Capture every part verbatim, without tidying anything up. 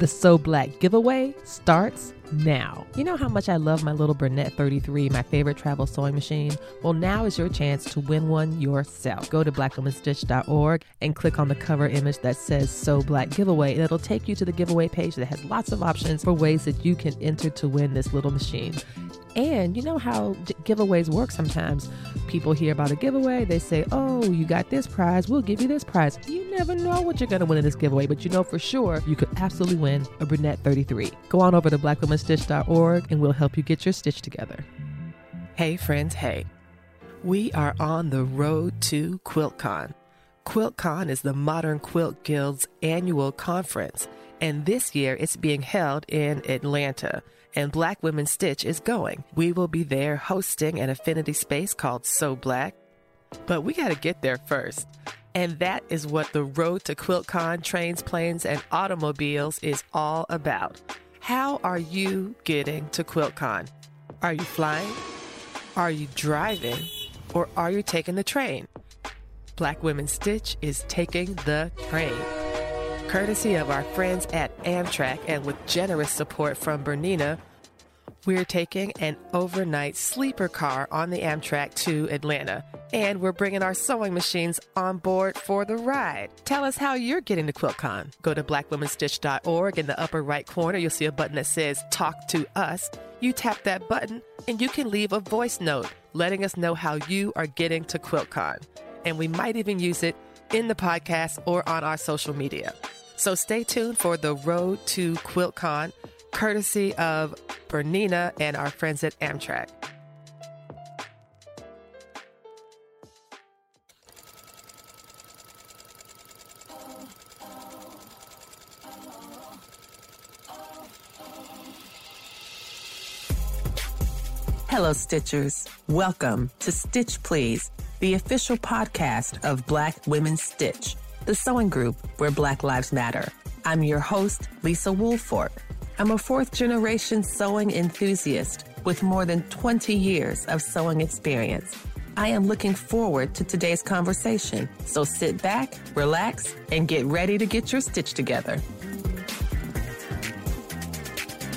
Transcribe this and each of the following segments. The So Black giveaway starts now. You know how much I love my little Bernette thirty-three, my favorite travel sewing machine? Well, now is your chance to win one yourself. Go to black women stitch dot org and click on the cover image that says So Black giveaway, and it'll take you to the giveaway page that has lots of options for ways that you can enter to win this little machine. And you know how giveaways work sometimes. People hear about a giveaway, they say, oh, you got this prize, we'll give you this prize. You never know what you're going to win in this giveaway, but you know for sure you could absolutely win a Bernette thirty-three. Go on over to black women stitch dot org and we'll help you get your stitch together. Hey friends, hey. We are on the road to QuiltCon. QuiltCon is the Modern Quilt Guild's annual conference, and this year it's being held in Atlanta. And Black Women's Stitch is going. We will be there hosting an affinity space called So Black. But we gotta get there first. And that is what the road to QuiltCon, trains, planes, and automobiles is all about. How are you getting to QuiltCon? Are you flying? Are you driving? Or are you taking the train? Black Women's Stitch is taking the train. Courtesy of our friends at Amtrak and with generous support from Bernina, we're taking an overnight sleeper car on the Amtrak to Atlanta. And we're bringing our sewing machines on board for the ride. Tell us how you're getting to QuiltCon. Go to black women stitch dot org. In the upper right corner, you'll see a button that says Talk to Us. You tap that button and you can leave a voice note letting us know how you are getting to QuiltCon. And we might even use it in the podcast or on our social media. So stay tuned for the road to QuiltCon, courtesy of Bernina and our friends at Amtrak. Hello, Stitchers. Welcome to Stitch Please, the official podcast of Black Women's Stitch, the sewing group where Black Lives Matter. I'm your host, Lisa Woolfork. I'm a fourth-generation sewing enthusiast with more than twenty years of sewing experience. I am looking forward to today's conversation, so sit back, relax, and get ready to get your stitch together.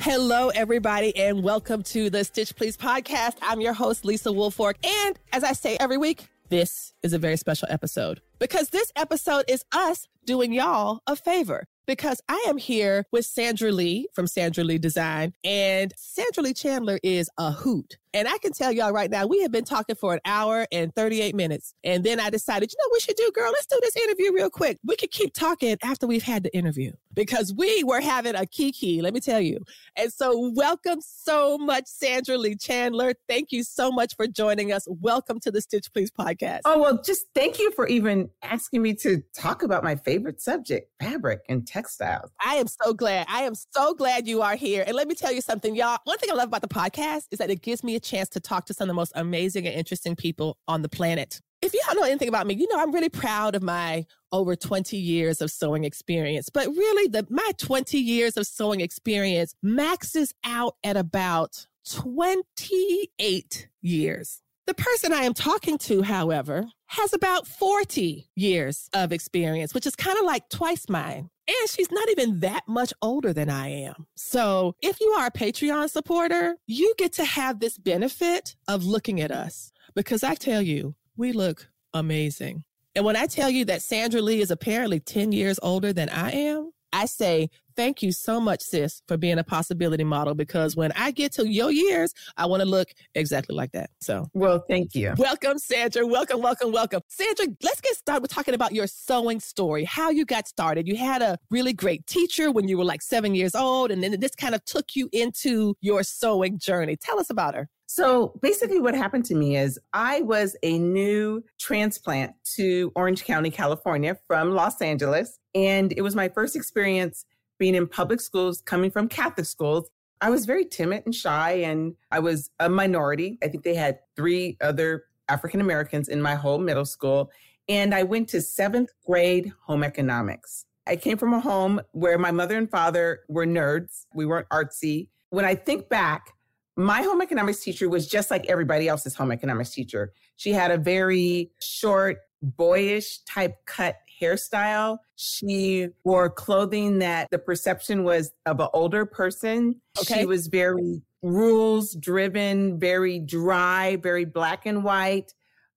Hello, everybody, and welcome to the Stitch Please podcast. I'm your host, Lisa Woolfork, and as I say every week, this is a very special episode because this episode is us doing y'all a favor. Because I am here with Sandra Lee from Sandra Lee Design, and Sandra Lee Chandler is a hoot. And I can tell y'all right now, we have been talking for an hour and thirty-eight minutes. And then I decided, you know what we should do, girl? Let's do this interview real quick. We could keep talking after we've had the interview because we were having a kiki, let me tell you. And so welcome so much, Sandra Lee Chandler. Thank you so much for joining us. Welcome to the Stitch Please podcast. Oh, well, just thank you for even asking me to talk about my favorite subject, fabric and textiles. I am so glad. I am so glad you are here. And let me tell you something, y'all. One thing I love about the podcast is that it gives me a chance to talk to some of the most amazing and interesting people on the planet. If you don't know anything about me, you know I'm really proud of my over twenty years of sewing experience. But really, the my twenty years of sewing experience maxes out at about twenty-eight years. The person I am talking to, however, has about forty years of experience, which is kind of like twice mine. And she's not even that much older than I am. So if you are a Patreon supporter, you get to have this benefit of looking at us. Because I tell you, we look amazing. And when I tell you that Sandra Lee is apparently ten years older than I am, I say, thank you so much, sis, for being a possibility model, because when I get to your years, I want to look exactly like that. So, well, thank you. Welcome, Sandra. Welcome, welcome, welcome. Sandra, let's get started with talking about your sewing story, how you got started. You had a really great teacher when you were like seven years old, and then this kind of took you into your sewing journey. Tell us about her. So basically what happened to me is I was a new transplant to Orange County, California from Los Angeles. And it was my first experience being in public schools, coming from Catholic schools. I was very timid and shy, and I was a minority. I think they had three other African Americans in my whole middle school. And I went to seventh grade home economics. I came from a home where my mother and father were nerds. We weren't artsy. When I think back, my home economics teacher was just like everybody else's home economics teacher. She had a very short, boyish type cut hairstyle. She wore clothing that the perception was of an older person. Okay. She was very rules driven, very dry, very black and white,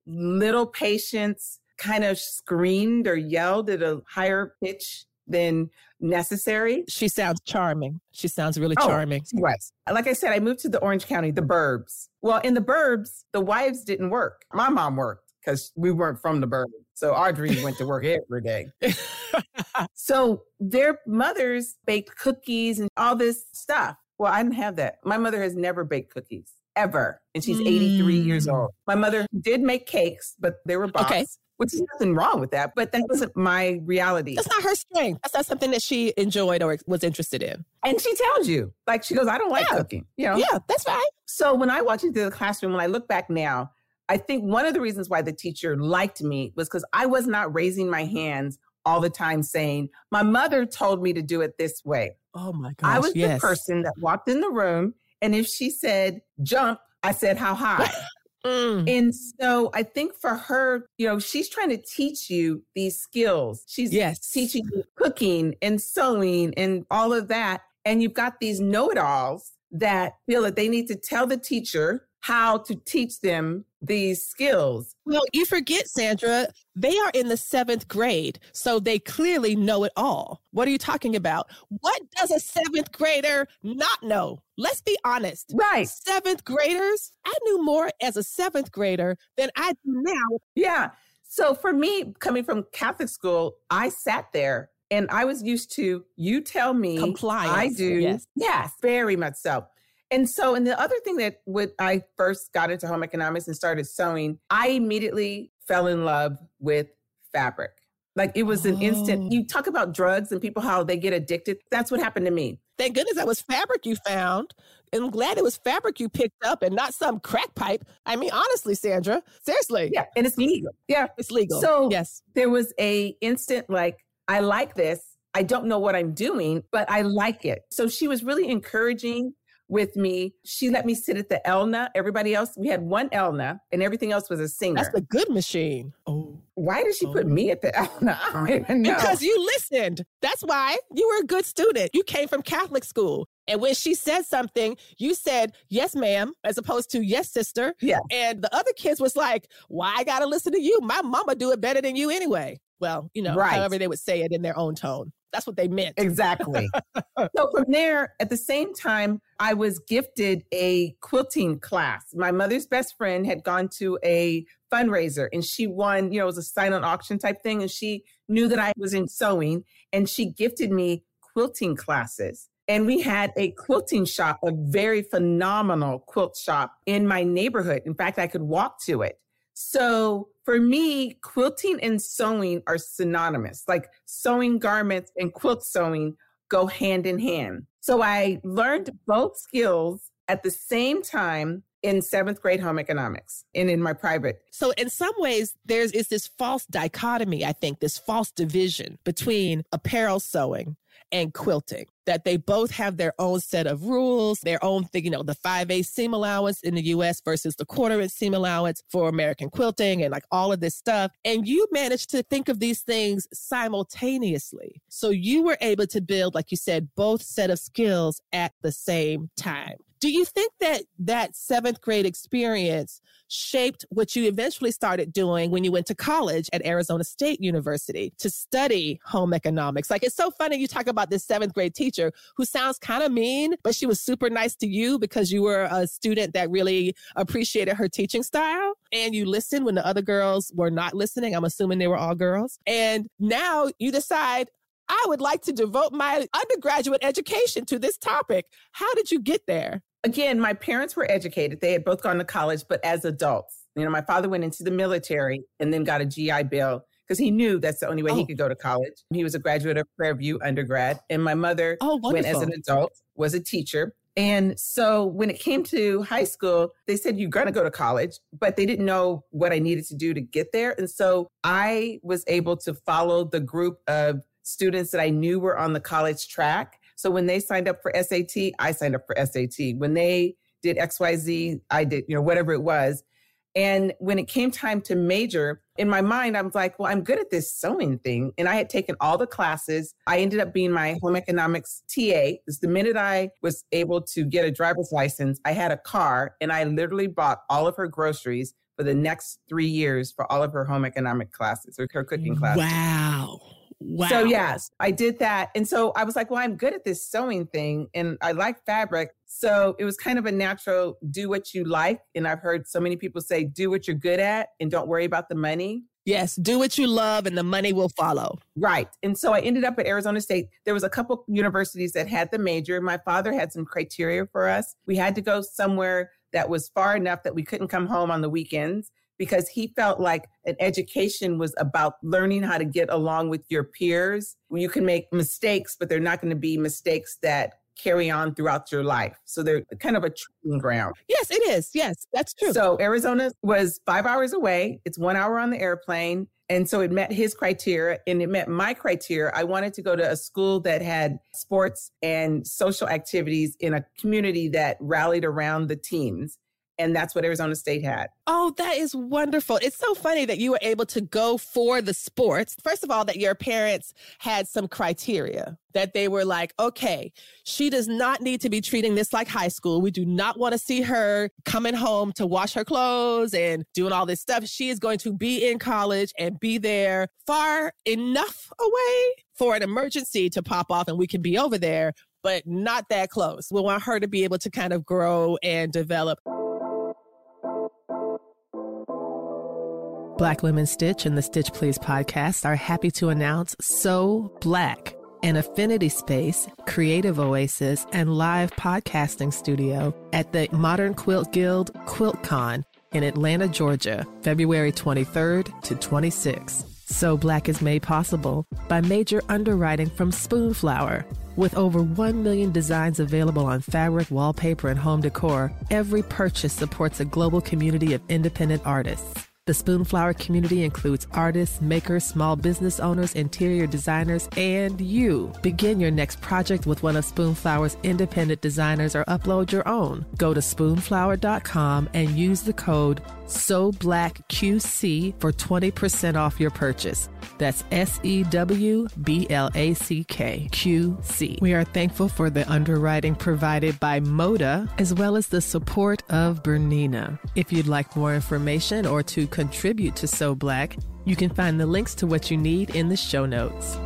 little patience, kind of screamed or yelled at a higher pitch than necessary. She sounds charming. She sounds really oh, charming. Right. Like I said, I moved to the Orange County, the burbs. Well, in the burbs, the wives didn't work. My mom worked because we weren't from the burbs. So Audrey went to work every day. So their mothers baked cookies and all this stuff. Well, I didn't have that. My mother has never baked cookies, ever. And she's mm. eighty-three years old. My mother did make cakes, but they were boxed. Okay. Which is nothing wrong with that, but that wasn't my reality. That's not her strength. That's not something that she enjoyed or was interested in. And she tells you, like, she goes, I don't like yeah. cooking. You know? Yeah, that's right. So when I walked into the classroom, when I look back now, I think one of the reasons why the teacher liked me was because I was not raising my hands all the time saying, my mother told me to do it this way. Oh my gosh, I was yes. the person that walked in the room, and if she said, jump, I said, how high? Mm. And so I think for her, you know, she's trying to teach you these skills. She's yes. teaching you cooking and sewing and all of that. And you've got these know-it-alls that feel that they need to tell the teacher how to teach them these skills. Well, you forget, Sandra, they are in the seventh grade, so they clearly know it all. What are you talking about? What does a seventh grader not know? Let's be honest. Right. Seventh graders, I knew more as a seventh grader than I do now. Yeah. So for me, coming from Catholic school, I sat there and I was used to, you tell me. Compliance. I do. Yes. Yes, very much so. And so, and the other thing that when I first got into home economics and started sewing, I immediately fell in love with fabric. Like it was an oh. instant, you talk about drugs and people, how they get addicted. That's what happened to me. Thank goodness that was fabric you found. I'm glad it was fabric you picked up and not some crack pipe. I mean, honestly, Sandra, seriously. Yeah. And it's legal. Yeah. It's legal. So yes. there was a instant, like, I like this. I don't know what I'm doing, but I like it. So she was really encouraging with me. She let me sit at the Elna. Everybody else, we had one Elna and everything else was a Singer. That's a good machine. Oh. Why did she oh. put me at the Elna? I don't even know. Because you listened. That's why you were a good student. You came from Catholic school. And when she said something, you said, yes, ma'am, as opposed to yes, sister. Yeah. And the other kids was like, why well, I got to listen to you? My mama do it better than you anyway. Well, you know, right. however they would say it in their own tone. That's what they meant. Exactly. So from there, at the same time, I was gifted a quilting class. My mother's best friend had gone to a fundraiser and she won, you know, it was a silent auction type thing. And she knew that I was in sewing and she gifted me quilting classes. And we had a quilting shop, a very phenomenal quilt shop in my neighborhood. In fact, I could walk to it. So for me, quilting and sewing are synonymous. Like sewing garments and quilt sewing go hand in hand. So I learned both skills at the same time in seventh grade home economics and in my private. So in some ways, there's is this false dichotomy, I think, this false division between apparel sewing and quilting, that they both have their own set of rules, their own thing, you know, the five eighths seam allowance in the U S versus the quarter-inch seam allowance for American quilting and like all of this stuff. And you managed to think of these things simultaneously. So you were able to build, like you said, both set of skills at the same time. Do you think that that seventh grade experience shaped what you eventually started doing when you went to college at Arizona State University to study home economics? Like, it's so funny you talk about this seventh grade teacher who sounds kind of mean, but she was super nice to you because you were a student that really appreciated her teaching style. And you listened when the other girls were not listening. I'm assuming they were all girls. And now you decide, I would like to devote my undergraduate education to this topic. How did you get there? Again, my parents were educated. They had both gone to college, but as adults. You know, my father went into the military and then got a G I Bill because he knew that's the only way oh. he could go to college. He was a graduate of Prairie View undergrad. And my mother oh, went as an adult, was a teacher. And so when it came to high school, they said, you're going to go to college, but they didn't know what I needed to do to get there. And so I was able to follow the group of students that I knew were on the college track. So when they signed up for S A T, I signed up for S A T. When they did X Y Z, I did, you know, whatever it was. And when it came time to major, in my mind, I'm like, well, I'm good at this sewing thing. And I had taken all the classes. I ended up being my home economics T A. The minute I was able to get a driver's license, I had a car and I literally bought all of her groceries for the next three years for all of her home economic classes or her cooking classes. Wow. Wow. So yes, I did that. And so I was like, well, I'm good at this sewing thing and I like fabric. So it was kind of a natural, do what you like. And I've heard so many people say, do what you're good at and don't worry about the money. Yes, do what you love and the money will follow. Right. And so I ended up at Arizona State. There was a couple universities that had the major. My father had some criteria for us. We had to go somewhere that was far enough that we couldn't come home on the weekends, because he felt like an education was about learning how to get along with your peers. You can make mistakes, but they're not going to be mistakes that carry on throughout your life. So they're kind of a training ground. Yes, it is. Yes, that's true. So Arizona was five hours away. It's one hour on the airplane. And so it met his criteria and it met my criteria. I wanted to go to a school that had sports and social activities in a community that rallied around the teens. And that's what Arizona State had. Oh, that is wonderful. It's so funny that you were able to go for the sports. First of all, that your parents had some criteria that they were like, okay, she does not need to be treating this like high school. We do not want to see her coming home to wash her clothes and doing all this stuff. She is going to be in college and be there far enough away for an emergency to pop off and we can be over there, but not that close. We want her to be able to kind of grow and develop. Black Women's Stitch and the Stitch Please podcast are happy to announce So Black, an affinity space, creative oasis, and live podcasting studio at the Modern Quilt Guild QuiltCon in Atlanta, Georgia, February twenty-third to twenty-sixth. So Black is made possible by major underwriting from Spoonflower. With over one million designs available on fabric, wallpaper, and home decor, every purchase supports a global community of independent artists. The Spoonflower community includes artists, makers, small business owners, interior designers, and you. Begin your next project with one of Spoonflower's independent designers or upload your own. Go to spoonflower dot com and use the code S E W B L A C Q C for twenty percent off your purchase. That's S E W B L A C K Q C. We are thankful for the underwriting provided by Moda, as well as the support of Bernina. If you'd like more information or to contribute to So Black, you can find the links to what you need in the show notes.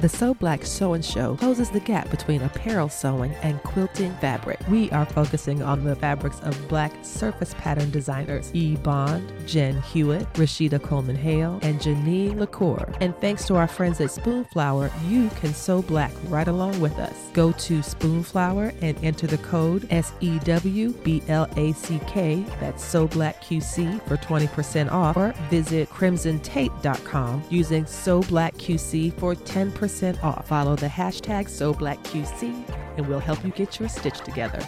The So Black Sewing Show closes the gap between apparel sewing and quilting fabric. We are focusing on the fabrics of Black surface pattern designers E. Bond, Jen Hewitt, Rashida Coleman-Hale, and Janine LaCour. And thanks to our friends at Spoonflower, you can sew black right along with us. Go to Spoonflower and enter the code S E W B L A C K, that's So Black Q C, for twenty percent off, or visit crimson tate dot com using So Black Q C for ten percent off. Follow the hashtag SoBlackQC and we'll help you get your stitch together.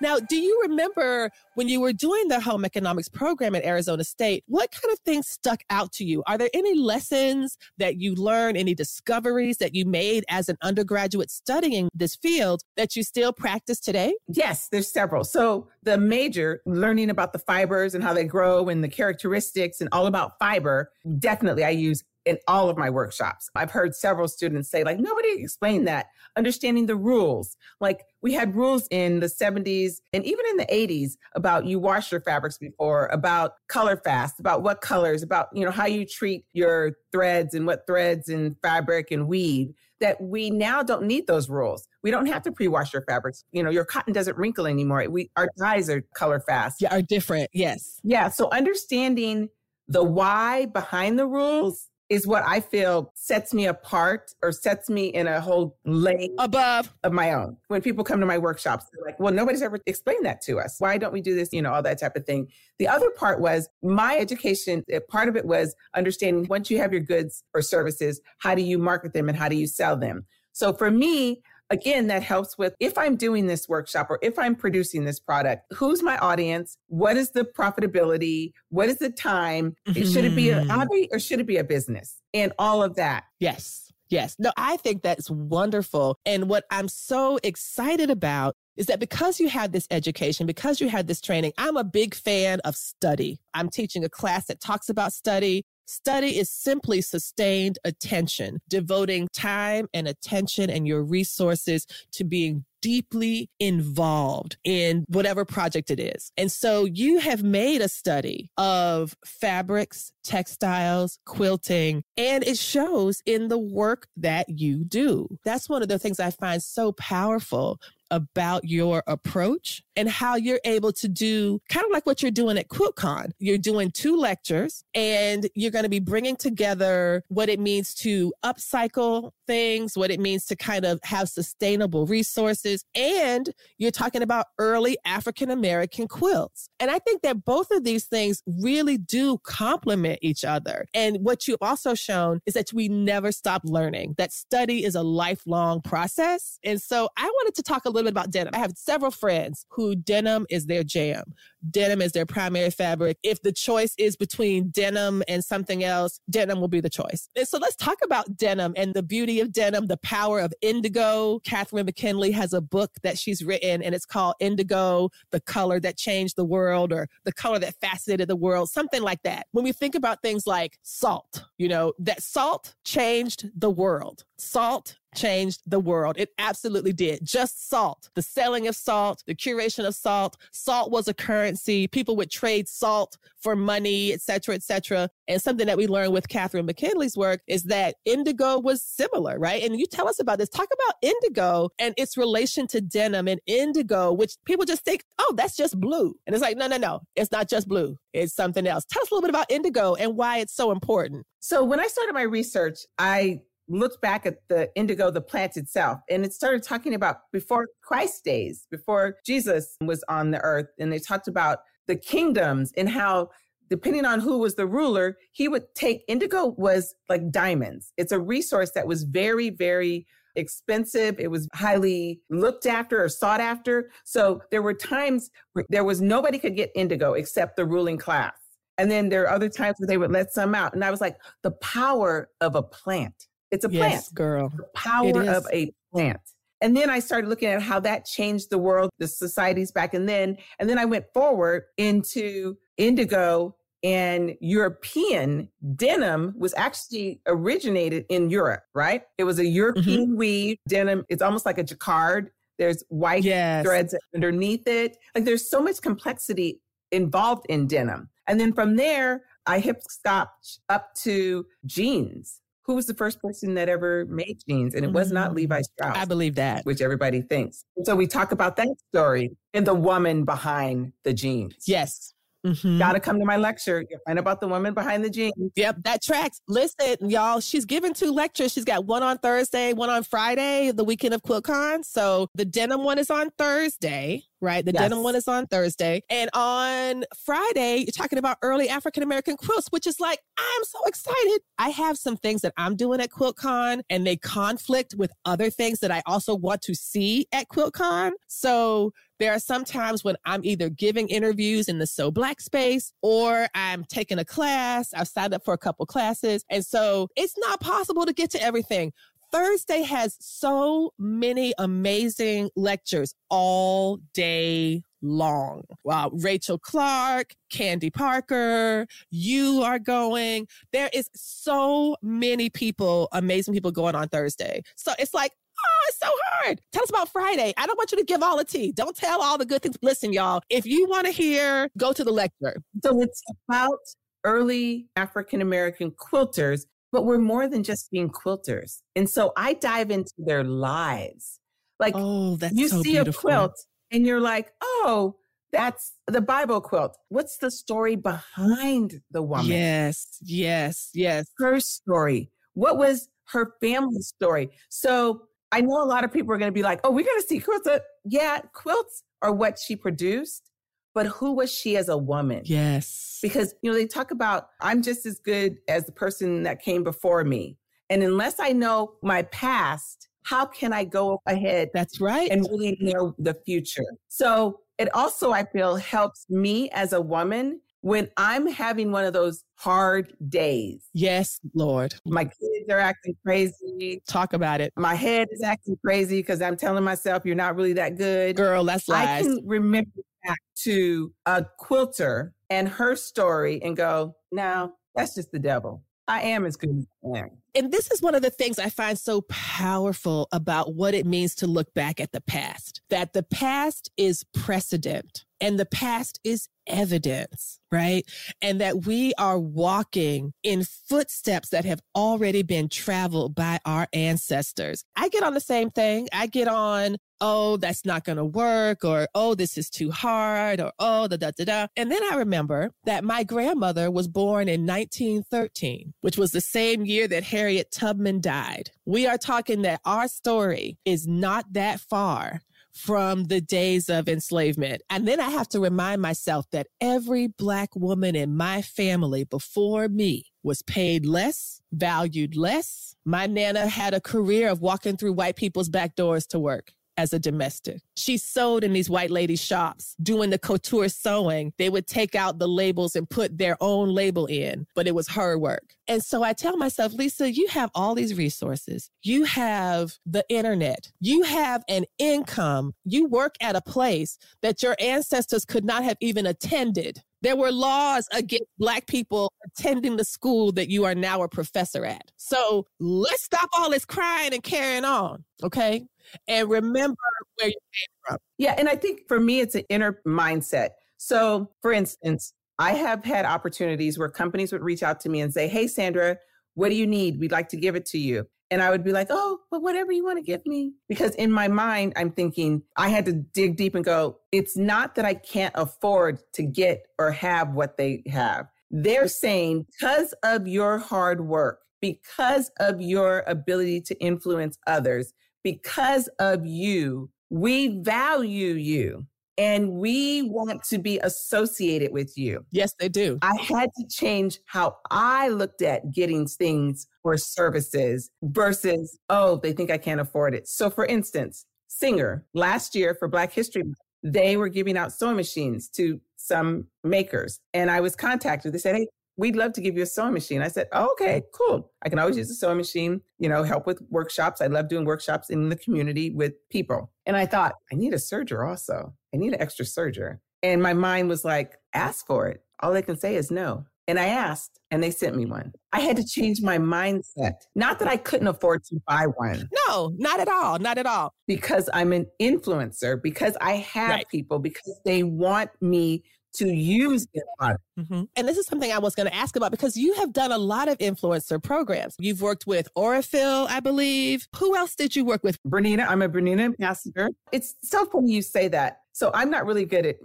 Now, do you remember when you were doing the home economics program at Arizona State, what kind of things stuck out to you? Are there any lessons that you learned, any discoveries that you made as an undergraduate studying this field that you still practice today? Yes, there's several. So the major, learning about the fibers and how they grow and the characteristics and all about fiber, definitely I use in all of my workshops. I've heard several students say, like, nobody explained that. Understanding the rules. Like, we had rules in the seventies and even in the eighties about you wash your fabrics before, about color fast, about what colors, about, you know, how you treat your threads and what threads and fabric and weave, that we now don't need those rules. We don't have to pre-wash your fabrics. You know, your cotton doesn't wrinkle anymore. We, our dyes are color fast. Yeah, are different. Yes. Yeah. So understanding the why behind the rules is what I feel sets me apart or sets me in a whole lane above of my own. When people come to my workshops, they're like, well, nobody's ever explained that to us. Why don't we do this? You know, all that type of thing. The other part was my education. Part of it was understanding once you have your goods or services, how do you market them and how do you sell them? So for me, again, that helps with if I'm doing this workshop or if I'm producing this product, who's my audience? What is the profitability? What is the time? Mm-hmm. Should it be a hobby or should it be a business? And all of that. Yes. Yes. No, I think that's wonderful. And what I'm so excited about is that because you had this education, because you had this training, I'm a big fan of study. I'm teaching a class that talks about study. Study is simply sustained attention, devoting time and attention and your resources to being deeply involved in whatever project it is. And so you have made a study of fabrics, textiles, quilting, and it shows in the work that you do. That's one of the things I find so powerful about your approach and how you're able to do kind of like what you're doing at QuiltCon. You're doing two lectures and you're going to be bringing together what it means to upcycle things, what it means to kind of have sustainable resources. And you're talking about early African-American quilts. And I think that both of these things really do complement each other. And what you've also shown is that we never stop learning, that study is a lifelong process. And so I wanted to talk a little bit about denim. I have several friends who denim is their jam. Denim is their primary fabric. If the choice is between denim and something else, denim will be the choice. And so let's talk about denim and the beauty of denim, the power of indigo. Catherine McKinley has a book that she's written and it's called Indigo, the Color That Changed the World, or the Color That Fascinated the World, something like that. When we think about things like salt, you know, that salt changed the world. Salt changed the world. It absolutely did. Just salt. The selling of salt, the curation of salt. Salt was a currency. People would trade salt for money, et cetera, et cetera. And something that we learned with Catherine McKinley's work is that indigo was similar, right? And you tell us about this. Talk about indigo and its relation to denim and indigo, which people just think, oh, that's just blue. And it's like, no, no, no. It's not just blue. It's something else. Tell us a little bit about indigo and why it's so important. So when I started my research, I looked back at the indigo, the plant itself, and it started talking about before Christ's days, before Jesus was on the earth. And they talked about the kingdoms and how, depending on who was the ruler, he would take indigo was like diamonds. It's a resource that was very, very expensive. It was highly looked after or sought after. So there were times where there was nobody could get indigo except the ruling class. And then there are other times where they would let some out. And I was like, the power of a plant. It's a plant, yes, girl. The power of a plant. And then I started looking at how that changed the world, the societies back and then. And then I went forward into indigo, and European denim was actually originated in Europe, right? It was a European mm-hmm. weave denim. It's almost like a jacquard. There's white yes. threads underneath it. Like there's so much complexity involved in denim. And then from there, I hip-stopped up to jeans. Who was the first person that ever made jeans? And it was not Levi Strauss. I believe that. Which everybody thinks. So we talk about that story and the woman behind the jeans. Yes. Mm-hmm. Gotta come to my lecture. You'll find about the woman behind the jeans. Yep, that tracks. Listen, y'all, she's giving two lectures. She's got one on Thursday, one on Friday, the weekend of QuiltCon. So the denim one is on Thursday, right? The yes. denim one is on Thursday. And on Friday, you're talking about early African-American quilts, which is like, I'm so excited. I have some things that I'm doing at QuiltCon and they conflict with other things that I also want to see at QuiltCon. So there are some times when I'm either giving interviews in the So Black space or I'm taking a class. I've signed up for a couple classes. And so it's not possible to get to everything. Thursday has so many amazing lectures all day long. Wow. Rachel Clark, Candy Parker, you are going. There is so many people, amazing people going on Thursday. So it's like, oh, it's so hard. Tell us about Friday. I don't want you to give all the tea. Don't tell all the good things. Listen, y'all, if you want to hear, go to the lecture. So it's about early African-American quilters, but we're more than just being quilters. And so I dive into their lives. Like oh, that's you so see beautiful. A quilt and you're like, oh, that's the Bible quilt. What's the story behind the woman? Yes, yes, yes. Her story. What was her family story? So I know a lot of people are going to be like, oh, we're going to see quilts. Yeah, quilts are what she produced, but who was she as a woman? Yes. Because, you know, they talk about, I'm just as good as the person that came before me. And unless I know my past, how can I go ahead? That's right. And really know the future? So it also, I feel, helps me as a woman when I'm having one of those hard days. Yes, Lord. My kids are acting crazy. Talk about it. My head is acting crazy because I'm telling myself you're not really that good. Girl, that's lies. I can remember back to a quilter and her story and go, no, that's just the devil. I am as good as I am. And this is one of the things I find so powerful about what it means to look back at the past, that the past is precedent and the past is evidence, right? And that we are walking in footsteps that have already been traveled by our ancestors. I get on the same thing. I get on, oh, that's not going to work, or, oh, this is too hard, or, oh, da, da, da, da. And then I remember that my grandmother was born in nineteen thirteen, which was the same year that Harriet Tubman died. We are talking that our story is not that far from the days of enslavement. And then I have to remind myself that every Black woman in my family before me was paid less, valued less. My Nana had a career of walking through white people's back doors to work as a domestic. She sewed in these white lady shops, doing the couture sewing. They would take out the labels and put their own label in, but it was her work. And so I tell myself, Lisa, you have all these resources. You have the internet. You have an income. You work at a place that your ancestors could not have even attended. There were laws against Black people attending the school that you are now a professor at. So let's stop all this crying and carrying on, okay? And remember where you came from. Yeah, and I think for me, it's an inner mindset. So for instance, I have had opportunities where companies would reach out to me and say, hey, Sandra, what do you need? We'd like to give it to you. And I would be like, oh, but whatever you want to give me. Because in my mind, I'm thinking I had to dig deep and go, it's not that I can't afford to get or have what they have. They're saying because of your hard work, because of your ability to influence others, because of you, we value you and we want to be associated with you. Yes, they do. I had to change how I looked at getting things or services versus, oh, they think I can't afford it. So for instance, Singer, last year for Black History Month, they were giving out sewing machines to some makers. And I was contacted. They said, hey, we'd love to give you a sewing machine. I said, oh, okay, cool. I can always use a sewing machine, you know, help with workshops. I love doing workshops in the community with people. And I thought, I need a serger also. I need an extra serger. And my mind was like, ask for it. All they can say is no. And I asked and they sent me one. I had to change my mindset. Not that I couldn't afford to buy one. No, not at all. Not at all. Because I'm an influencer, because I have right. people, because they want me to use their product. Mm-hmm. And this is something I was going to ask about because you have done a lot of influencer programs. You've worked with Aurifil, I believe. Who else did you work with? Bernina. I'm a Bernina ambassador. It's so funny you say that. So I'm not really good at...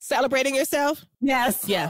Celebrating yourself? Yes. Yeah.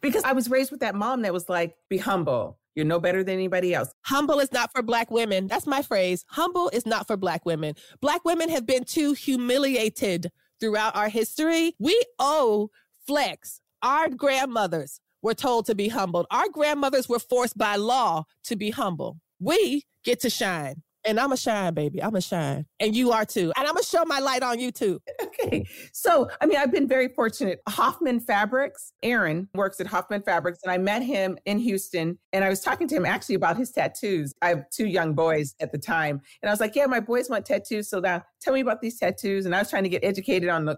Because I was raised with that mom that was like, be humble. You're no better than anybody else. Humble is not for Black women. That's my phrase. Humble is not for Black women. Black women have been too humiliated throughout our history. We owe flex. Our grandmothers were told to be humbled. Our grandmothers were forced by law to be humble. We get to shine. And I'm a shine, baby. I'm a shine. And you are too. And I'm going to show my light on you too. Okay. So, I mean, I've been very fortunate. Hoffman Fabrics, Aaron works at Hoffman Fabrics. And I met him in Houston. And I was talking to him actually about his tattoos. I have two young boys at the time. And I was like, yeah, my boys want tattoos. So now tell me about these tattoos. And I was trying to get educated on the...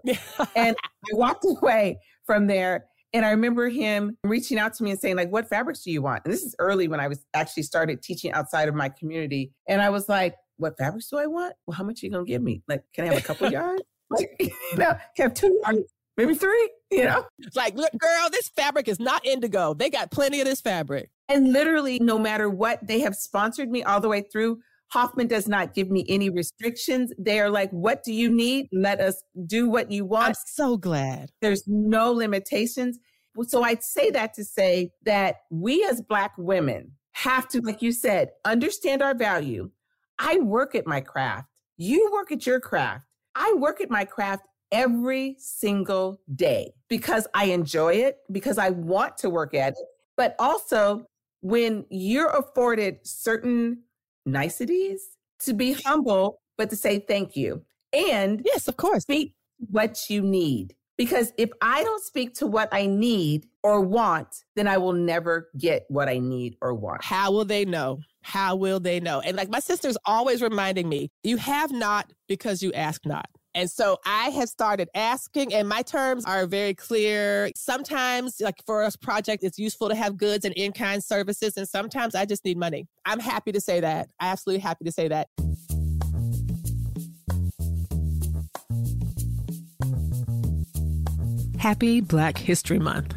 And I walked away from there. And I remember him reaching out to me and saying, like, what fabrics do you want? And this is early when I was actually started teaching outside of my community. And I was like, what fabrics do I want? Well, how much are you going to give me? Like, can I have a couple yards? Like, you know, can I have two yards? Maybe three, you know? Like, look, girl, this fabric is not indigo. They got plenty of this fabric. And literally, no matter what, they have sponsored me all the way through. Hoffman does not give me any restrictions. They are like, what do you need? Let us do what you want. I'm so glad. There's no limitations. So I'd say that to say that we as Black women have to, like you said, understand our value. I work at my craft. You work at your craft. I work at my craft every single day because I enjoy it, because I want to work at it. But also, when you're afforded certain niceties, to be humble, but to say thank you. And yes, of course, speak what you need. Because if I don't speak to what I need or want, then I will never get what I need or want. How will they know? How will they know? And like my sister's always reminding me, you have not because you ask not. And so I have started asking, and my terms are very clear. Sometimes, like for a project, it's useful to have goods and in-kind services, and sometimes I just need money. I'm happy to say that. I'm absolutely happy to say that. Happy Black History Month.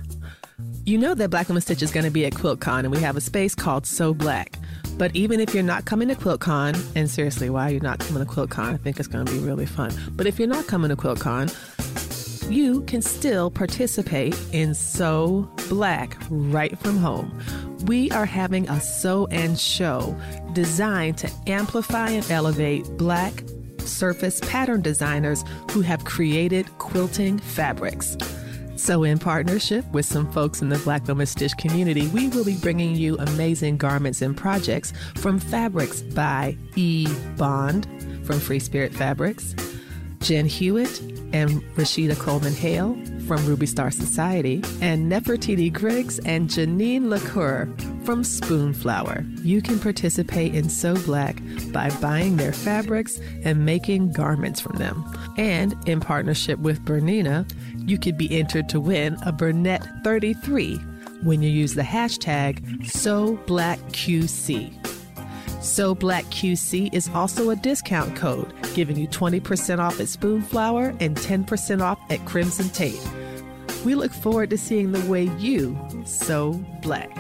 You know that Black Women's Stitch is going to be at QuiltCon, and we have a space called So Black. But even if you're not coming to QuiltCon, and seriously, why are you not coming to QuiltCon? I think it's going to be really fun. But if you're not coming to QuiltCon, you can still participate in So Black right from home. We are having a sew and show designed to amplify and elevate Black surface pattern designers who have created quilting fabrics. So in partnership with some folks in the Black Women's Stitch community, we will be bringing you amazing garments and projects from fabrics by E. Bond from Free Spirit Fabrics, Jen Hewitt and Rashida Coleman-Hale from Ruby Star Society, and Nefertiti Griggs and Janine LaCour from Spoonflower. You can participate in So Black by buying their fabrics and making garments from them. And in partnership with Bernina, you could be entered to win a Bernette thirty-three when you use the hashtag So Black Q C. So Black Q C is also a discount code, giving you twenty percent off at Spoonflower and ten percent off at Crimson Tate. We look forward to seeing the way you sew black.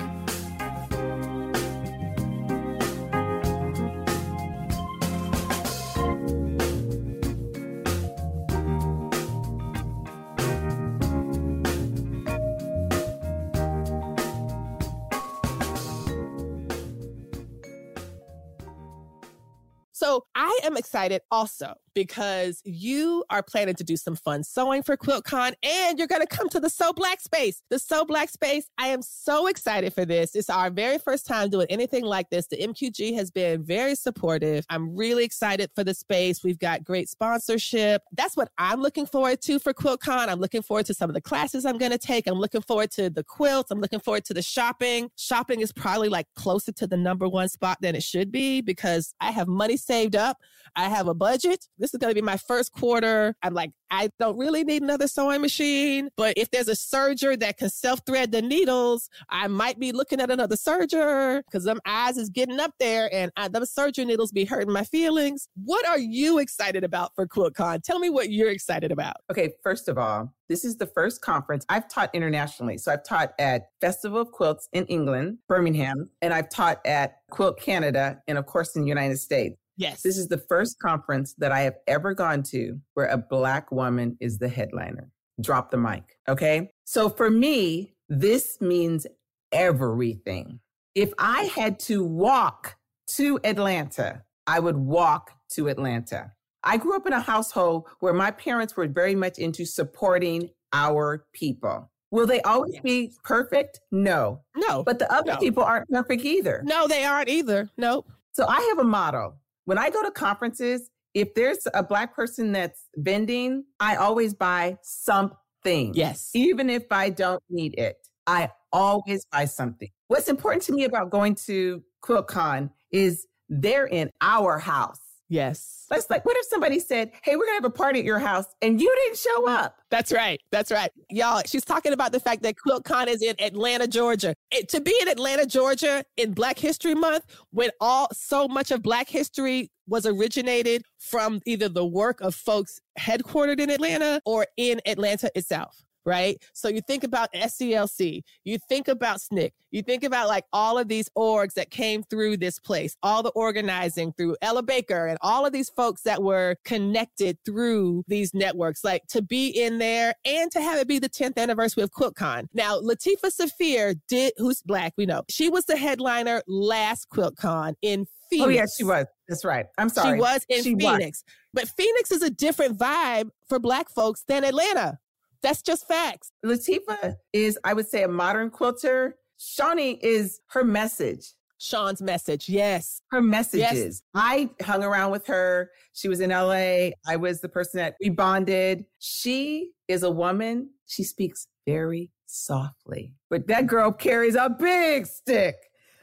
So I am excited also because you are planning to do some fun sewing for QuiltCon, and you're going to come to the So Black space. The So Black space, I am so excited for this. It's our very first time doing anything like this. The M Q G has been very supportive. I'm really excited for the space. We've got great sponsorship. That's what I'm looking forward to for QuiltCon. I'm looking forward to some of the classes I'm going to take. I'm looking forward to the quilts. I'm looking forward to the shopping. Shopping is probably like closer to the number one spot than it should be because I have money saved up. I have a budget. This is going to be my first quarter. I'm like, I don't really need another sewing machine, but if there's a serger that can self-thread the needles, I might be looking at another serger because them eyes is getting up there and I, them serger needles be hurting my feelings. What are you excited about for QuiltCon? Tell me what you're excited about. Okay, first of all, this is the first conference. I've taught internationally. So I've taught at Festival of Quilts in England, Birmingham, and I've taught at Quilt Canada and of course in the United States. Yes. This is the first conference that I have ever gone to where a Black woman is the headliner. Drop the mic, okay? So for me, this means everything. If I had to walk to Atlanta, I would walk to Atlanta. I grew up in a household where my parents were very much into supporting our people. Will they always be perfect? No. No. But the other no. people aren't perfect either. No, they aren't either. Nope. So I have a motto. When I go to conferences, if there's a Black person that's vending, I always buy something. Yes. Even if I don't need it, I always buy something. What's important to me about going to QuiltCon is they're in our house. Yes. That's like, what if somebody said, hey, we're going to have a party at your house and you didn't show up? That's right. That's right. Y'all, she's talking about the fact that QuiltCon is in Atlanta, Georgia. It, to be in Atlanta, Georgia in Black History Month, when all so much of Black history was originated from either the work of folks headquartered in Atlanta or in Atlanta itself. Right? So you think about S C L C, you think about S N C C, you think about like all of these orgs that came through this place, all the organizing through Ella Baker and all of these folks that were connected through these networks, like to be in there and to have it be the tenth anniversary of QuiltCon. Now, Latifa Safir did, who's Black, we know, she was the headliner last QuiltCon in Phoenix. Oh, yeah, she was. That's right. I'm sorry. She was in she Phoenix. Was. But Phoenix is a different vibe for Black folks than Atlanta. That's just facts. Latifa is, I would say, a modern quilter. Shawnee is her message. Shawn's message, yes. Her messages. Yes. I hung around with her. She was in L A. I was the person that we bonded. She is a woman. She speaks very softly, but that girl carries a big stick.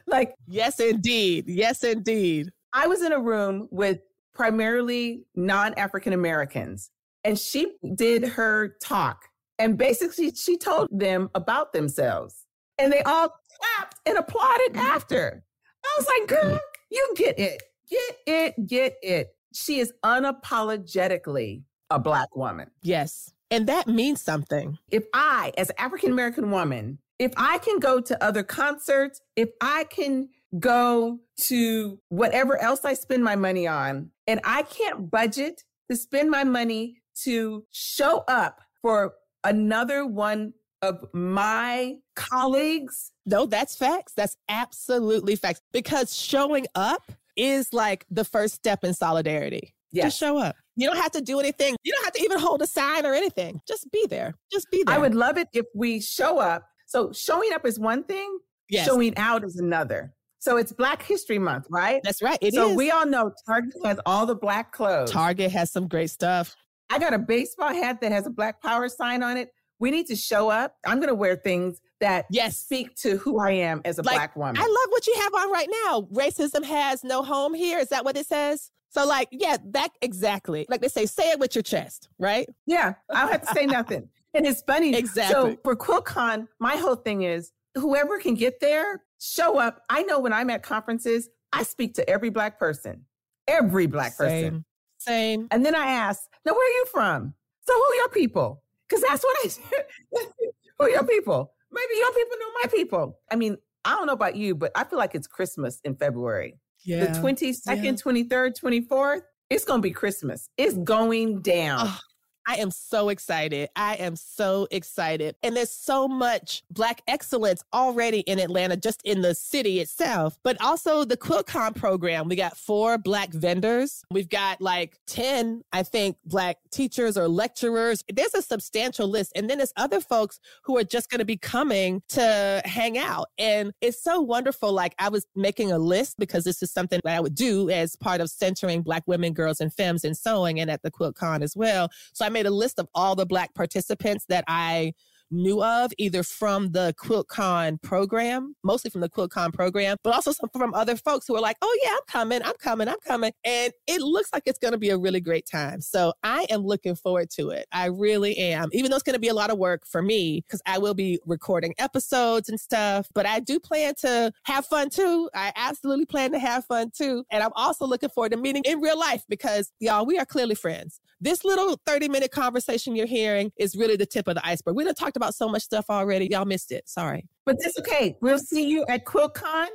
Like, yes, indeed. Yes, indeed. I was in a room with primarily non-African Americans, and she did her talk. And basically, she told them about themselves. And they all clapped and applauded after. I was like, girl, you get it. Get it. Get it. She is unapologetically a Black woman. Yes. And that means something. If I, as an African-American woman, if I can go to other concerts, if I can go to whatever else I spend my money on, and I can't budget to spend my money to show up for another one of my colleagues. No, that's facts. That's absolutely facts. Because showing up is like the first step in solidarity. Yes. Just show up. You don't have to do anything. You don't have to even hold a sign or anything. Just be there. Just be there. I would love it if we show up. So showing up is one thing. Yes. Showing out is another. So it's Black History Month, right? That's right. It so is. So we all know Target has all the Black clothes. Target has some great stuff. I got a baseball hat that has a Black Power sign on it. We need to show up. I'm going to wear things that yes. speak to who I am as a like, Black woman. I love what you have on right now. Racism has no home here. Is that what it says? So like, yeah, that exactly. Like they say, say it with your chest, right? Yeah, I don't have to say nothing. And it's funny. Exactly. So for QuiltCon, my whole thing is whoever can get there, show up. I know when I'm at conferences, I speak to every Black person, every Black Same. person. Same. And then I ask, now, where are you from? So who are your people? Because that's what I said. Who are your people? Maybe your people know my people. I mean, I don't know about you, but I feel like it's Christmas in February. Yeah. The twenty-second, yeah. twenty-third, twenty-fourth, it's going to be Christmas. It's going down. Oh, I am so excited. I am so excited. And there's so much Black excellence already in Atlanta, just in the city itself, but also the QuiltCon program. We got four Black vendors. We've got like ten, I think, Black teachers or lecturers. There's a substantial list. And then there's other folks who are just going to be coming to hang out. And it's so wonderful. Like I was making a list because this is something that I would do as part of centering Black women, girls, and femmes in sewing and at the QuiltCon as well. So I made a list of all the Black participants that I knew of, either from the QuiltCon program, mostly from the QuiltCon program, but also some from other folks who are like, oh yeah, I'm coming, I'm coming, I'm coming. And it looks like it's going to be a really great time. So I am looking forward to it. I really am. Even though it's going to be a lot of work for me, because I will be recording episodes and stuff, but I do plan to have fun too. I absolutely plan to have fun too. And I'm also looking forward to meeting in real life because y'all, we are clearly friends. This little thirty minute conversation you're hearing is really the tip of the iceberg. We done talked about so much stuff already. Y'all missed it. Sorry. But that's okay. We'll see you at QuiltCon,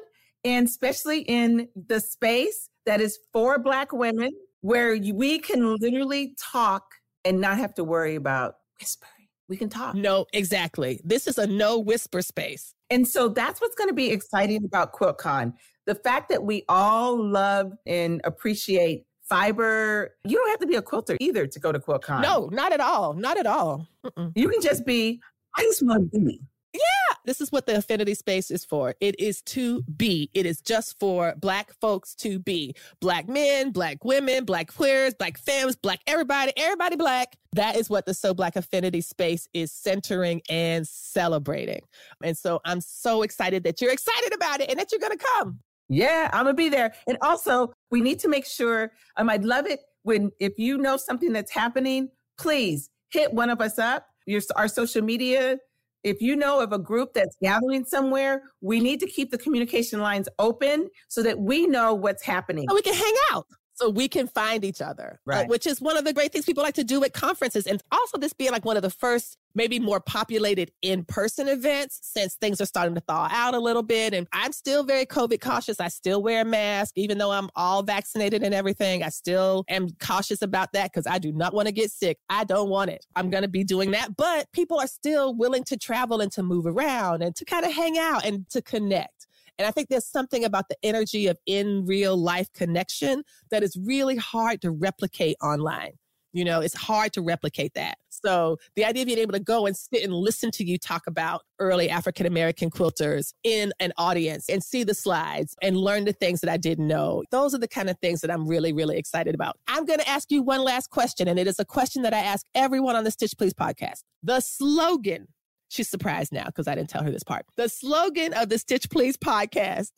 and especially in the space that is for Black women, where we can literally talk and not have to worry about whispering. We can talk. No, exactly. This is a no whisper space. And so that's what's going to be exciting about QuiltCon. The fact that we all love and appreciate fiber. You don't have to be a quilter either to go to QuiltCon. No, not at all. Not at all. Mm-mm. You can just be, I just want to be. Yeah. This is what the affinity space is for. It is to be. It is just for Black folks to be. Black men, Black women, Black queers, Black femmes, Black everybody, everybody Black. That is what the So Black Affinity Space is centering and celebrating. And so I'm so excited that you're excited about it and that you're going to come. Yeah, I'm going to be there. And also, we need to make sure, um, I'd love it when, if you know something that's happening, please hit one of us up, your, our social media. If you know of a group that's gathering somewhere, we need to keep the communication lines open so that we know what's happening. So we can hang out. So we can find each other, right. uh, which is one of the great things people like to do at conferences. And also this being like one of the first, maybe more populated in-person events since things are starting to thaw out a little bit. And I'm still very COVID cautious. I still wear a mask, even though I'm all vaccinated and everything. I still am cautious about that because I do not want to get sick. I don't want it. I'm going to be doing that. But people are still willing to travel and to move around and to kind of hang out and to connect. And I think there's something about the energy of in real life connection that is really hard to replicate online. You know, it's hard to replicate that. So the idea of being able to go and sit and listen to you talk about early African-American quilters in an audience and see the slides and learn the things that I didn't know. Those are the kind of things that I'm really, really excited about. I'm going to ask you one last question, and it is a question that I ask everyone on the Stitch Please podcast. The slogan, she's surprised now because I didn't tell her this part. The slogan of the Stitch Please podcast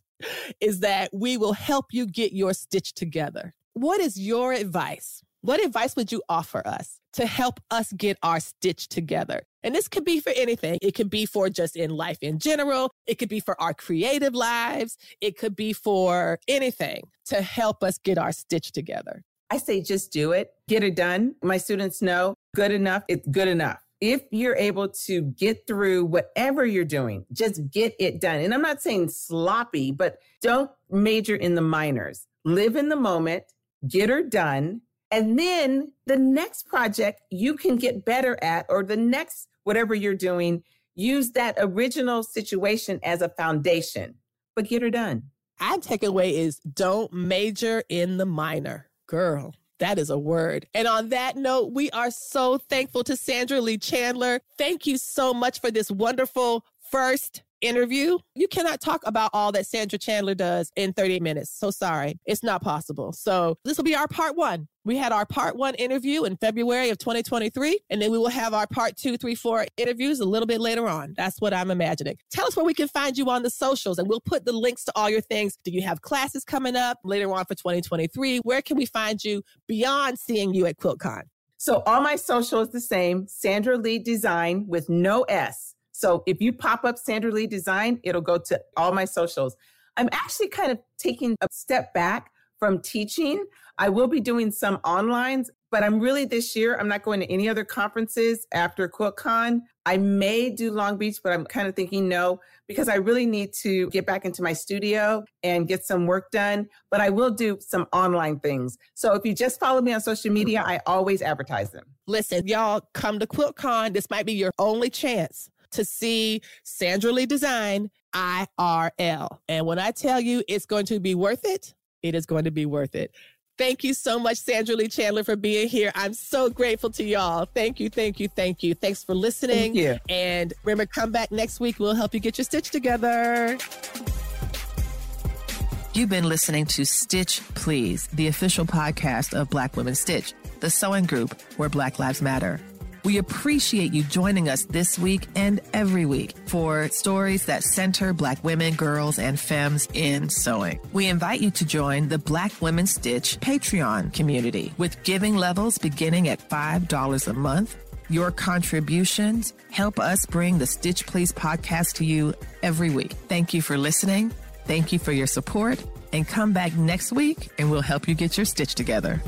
is that we will help you get your stitch together. What is your advice? What advice would you offer us to help us get our stitch together? And this could be for anything. It could be for just in life in general. It could be for our creative lives. It could be for anything to help us get our stitch together. I say just do it. Get it done. My students know good enough. It's good enough. If you're able to get through whatever you're doing, just get it done. And I'm not saying sloppy, but don't major in the minors. Live in the moment. Get her done. And then the next project you can get better at, or the next whatever you're doing, use that original situation as a foundation, but get her done. Our takeaway is don't major in the minor. Girl, that is a word. And on that note, we are so thankful to Sandra Lee Chandler. Thank you so much for this wonderful first interview. You cannot talk about all that Sandra Chandler does in thirty minutes. So sorry. It's not possible. So this will be our part one. We had our part one interview in February of twenty twenty-three, and then we will have our part two, three, four interviews a little bit later on. That's what I'm imagining. Tell us where we can find you on the socials, and we'll put the links to all your things. Do you have classes coming up later on for twenty twenty-three? Where can we find you beyond seeing you at QuiltCon? So all my social is the same, Sandra Lee Design with no S. So if you pop up Sandra Lee Design, it'll go to all my socials. I'm actually kind of taking a step back from teaching. I will be doing some online, but I'm really this year, I'm not going to any other conferences after QuiltCon. I may do Long Beach, but I'm kind of thinking no, because I really need to get back into my studio and get some work done, but I will do some online things. So if you just follow me on social media, I always advertise them. Listen, y'all, come to QuiltCon. This might be your only chance to see Sandra Lee Design I R L. And when I tell you it's going to be worth it, it is going to be worth it. Thank you so much, Sandra Lee Chandler, for being here. I'm so grateful to y'all. Thank you, thank you, thank you. Thanks for listening. Thank you. And remember, come back next week. We'll help you get your stitch together. You've been listening to Stitch Please, the official podcast of Black Women's Stitch, the sewing group where Black Lives Matter. We appreciate you joining us this week and every week for stories that center Black women, girls, and femmes in sewing. We invite you to join the Black Women's Stitch Patreon community with giving levels beginning at five dollars a month. Your contributions help us bring the Stitch Please podcast to you every week. Thank you for listening. Thank you for your support. And come back next week and we'll help you get your stitch together.